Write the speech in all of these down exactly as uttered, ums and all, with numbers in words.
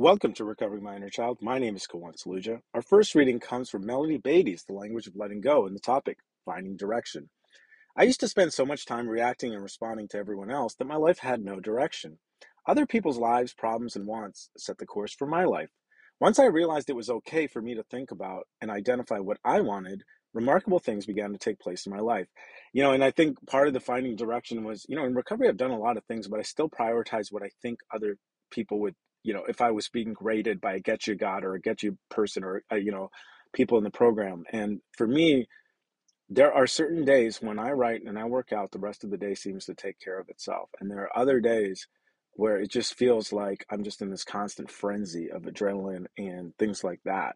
Welcome to Recovering My Inner Child. My name is Kawant Saluja. Our first reading comes from Melody Beattie's The Language of Letting Go, and the topic, Finding Direction. I used to spend so much time reacting and responding to everyone else that my life had no direction. Other people's lives, problems, and wants set the course for my life. Once I realized it was okay for me to think about and identify what I wanted, remarkable things began to take place in my life. You know, and I think part of the finding direction was, you know, in recovery, I've done a lot of things, but I still prioritize what I think other people would, you know, if I was being graded by a get you God or a get you person or, uh, you know, people in the program. And for me, there are certain days when I write and I work out, the rest of the day seems to take care of itself. And there are other days where it just feels like I'm just in this constant frenzy of adrenaline and things like that.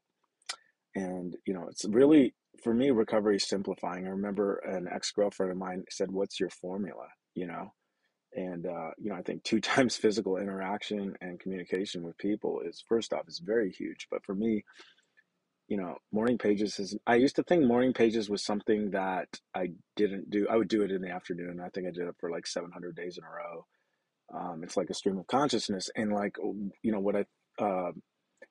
And, you know, it's really, for me, recovery is simplifying. I remember an ex-girlfriend of mine said, what's your formula, you know? And, uh, you know, I think two times physical interaction and communication with people is, first off, is very huge. But for me, you know, morning pages is, I used to think morning pages was something that I didn't do. I would do it in the afternoon. I think I did it for like seven hundred days in a row. Um, it's like a stream of consciousness, and like, you know, what I, uh,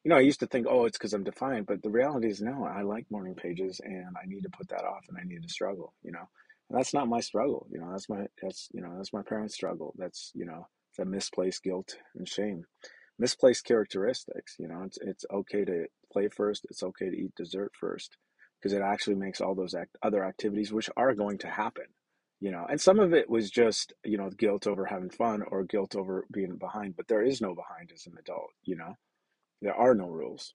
you know, I used to think, oh, it's because I'm defiant, but the reality is, no, I like morning pages, and I need to put that off, and I need to struggle, you know, and that's not my struggle, you know, that's my, that's, you know, that's my parents' struggle. That's, you know, that misplaced guilt and shame, misplaced characteristics, you know, it's, it's okay to play first. It's okay to eat dessert first, because it actually makes all those act- other activities, which are going to happen. You know, and some of it was just, you know, guilt over having fun or guilt over being behind, but there is no behind as an adult, you know, there are no rules.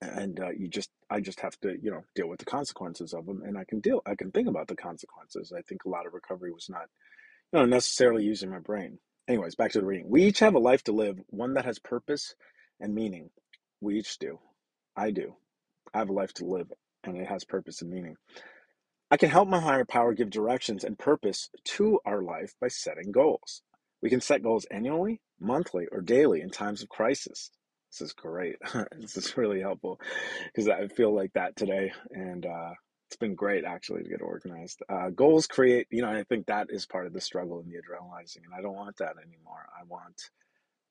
And uh, you just, I just have to, you know, deal with the consequences of them. And I can deal, I can think about the consequences. I think a lot of recovery was not, you know, necessarily using my brain. Anyways, back to the reading. We each have a life to live, one that has purpose and meaning. We each do. I do. I have a life to live, and it has purpose and meaning. I can help my higher power give directions and purpose to our life by setting goals. We can set goals annually, monthly, or daily in times of crisis. This is great. This is really helpful, because I feel like that today. And uh, it's been great, actually, to get organized. Uh, goals create, you know, I think that is part of the struggle and the adrenalizing. And I don't want that anymore. I want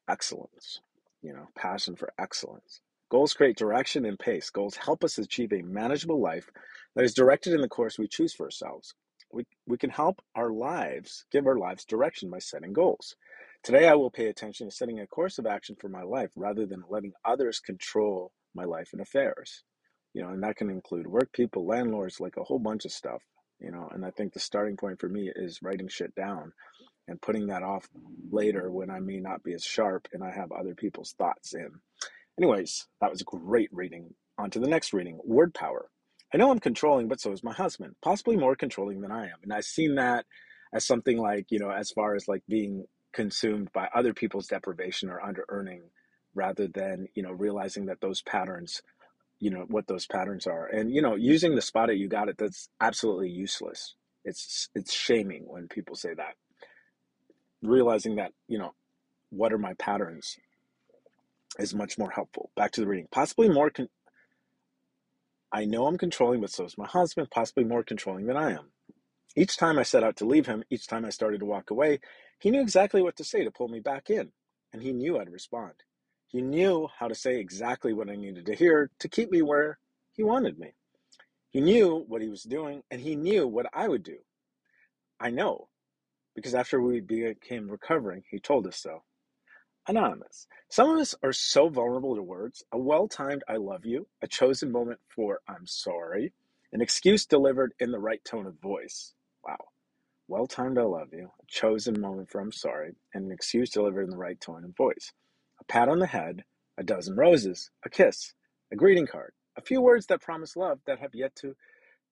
excellence, you know, passion for excellence. Goals create direction and pace. Goals help us achieve a manageable life that is directed in the course we choose for ourselves. We, we can help our lives, give our lives direction by setting goals. Today, I will pay attention to setting a course of action for my life rather than letting others control my life and affairs. You know, and that can include work, people, landlords, like a whole bunch of stuff, you know, and I think the starting point for me is writing shit down and putting that off later when I may not be as sharp and I have other people's thoughts in. Anyways, that was a great reading. On to the next reading, Word Power. I know I'm controlling, but so is my husband, possibly more controlling than I am. And I've seen that as something like, you know, as far as like being consumed by other people's deprivation or under-earning rather than, you know, realizing that those patterns, you know, what those patterns are. And, you know, using the spot it, you got it, that's absolutely useless. It's, it's shaming when people say that. Realizing that, you know, what are my patterns is much more helpful. Back to the reading. Possibly more, con- I know I'm controlling, but so is my husband, possibly more controlling than I am. Each time I set out to leave him, each time I started to walk away, he knew exactly what to say to pull me back in, and he knew I'd respond. He knew how to say exactly what I needed to hear to keep me where he wanted me. He knew what he was doing, and he knew what I would do. I know, because after we became recovering, he told us so. Anonymous. Some of us are so vulnerable to words, a well-timed I love you, a chosen moment for I'm sorry, an excuse delivered in the right tone of voice. Wow. Well-timed I love you, a chosen moment for I'm sorry, and an excuse delivered in the right tone of voice. A pat on the head, a dozen roses, a kiss, a greeting card, a few words that promise love that have yet to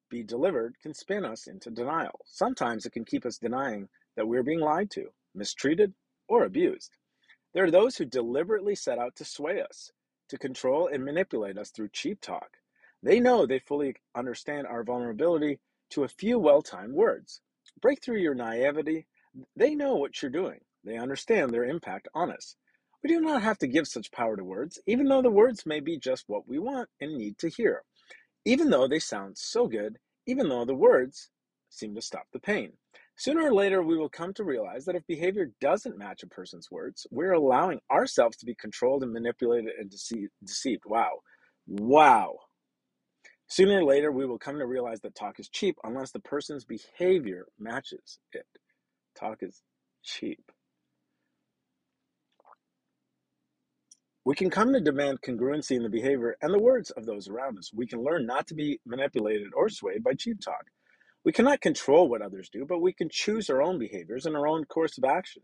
be delivered can spin us into denial. Sometimes it can keep us denying that we're being lied to, mistreated, or abused. There are those who deliberately set out to sway us, to control and manipulate us through cheap talk. They know they fully understand our vulnerability to a few well-timed words. Break through your naivety. They know what you're doing. They understand their impact on us. We do not have to give such power to words, even though the words may be just what we want and need to hear. Even though they sound so good, even though the words seem to stop the pain. Sooner or later, we will come to realize that if behavior doesn't match a person's words, we're allowing ourselves to be controlled and manipulated and dece- deceived. Wow. Wow. Sooner or later, we will come to realize that talk is cheap unless the person's behavior matches it. Talk is cheap. We can come to demand congruency in the behavior and the words of those around us. We can learn not to be manipulated or swayed by cheap talk. We cannot control what others do, but we can choose our own behaviors and our own course of action.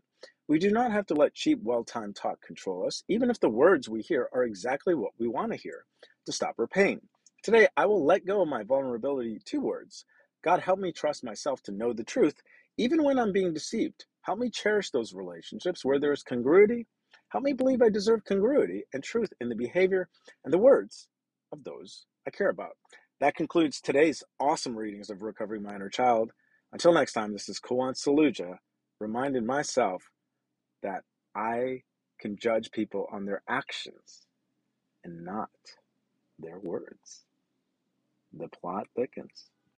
We do not have to let cheap, well-timed talk control us, even if the words we hear are exactly what we want to hear, to stop our pain. Today, I will let go of my vulnerability to words. God, help me trust myself to know the truth, even when I'm being deceived. Help me cherish those relationships where there is congruity. Help me believe I deserve congruity and truth in the behavior and the words of those I care about. That concludes today's awesome readings of Recovery Minor Child. Until next time, this is Kawant Saluja, reminding myself that I can judge people on their actions and not their words. The plot thickens.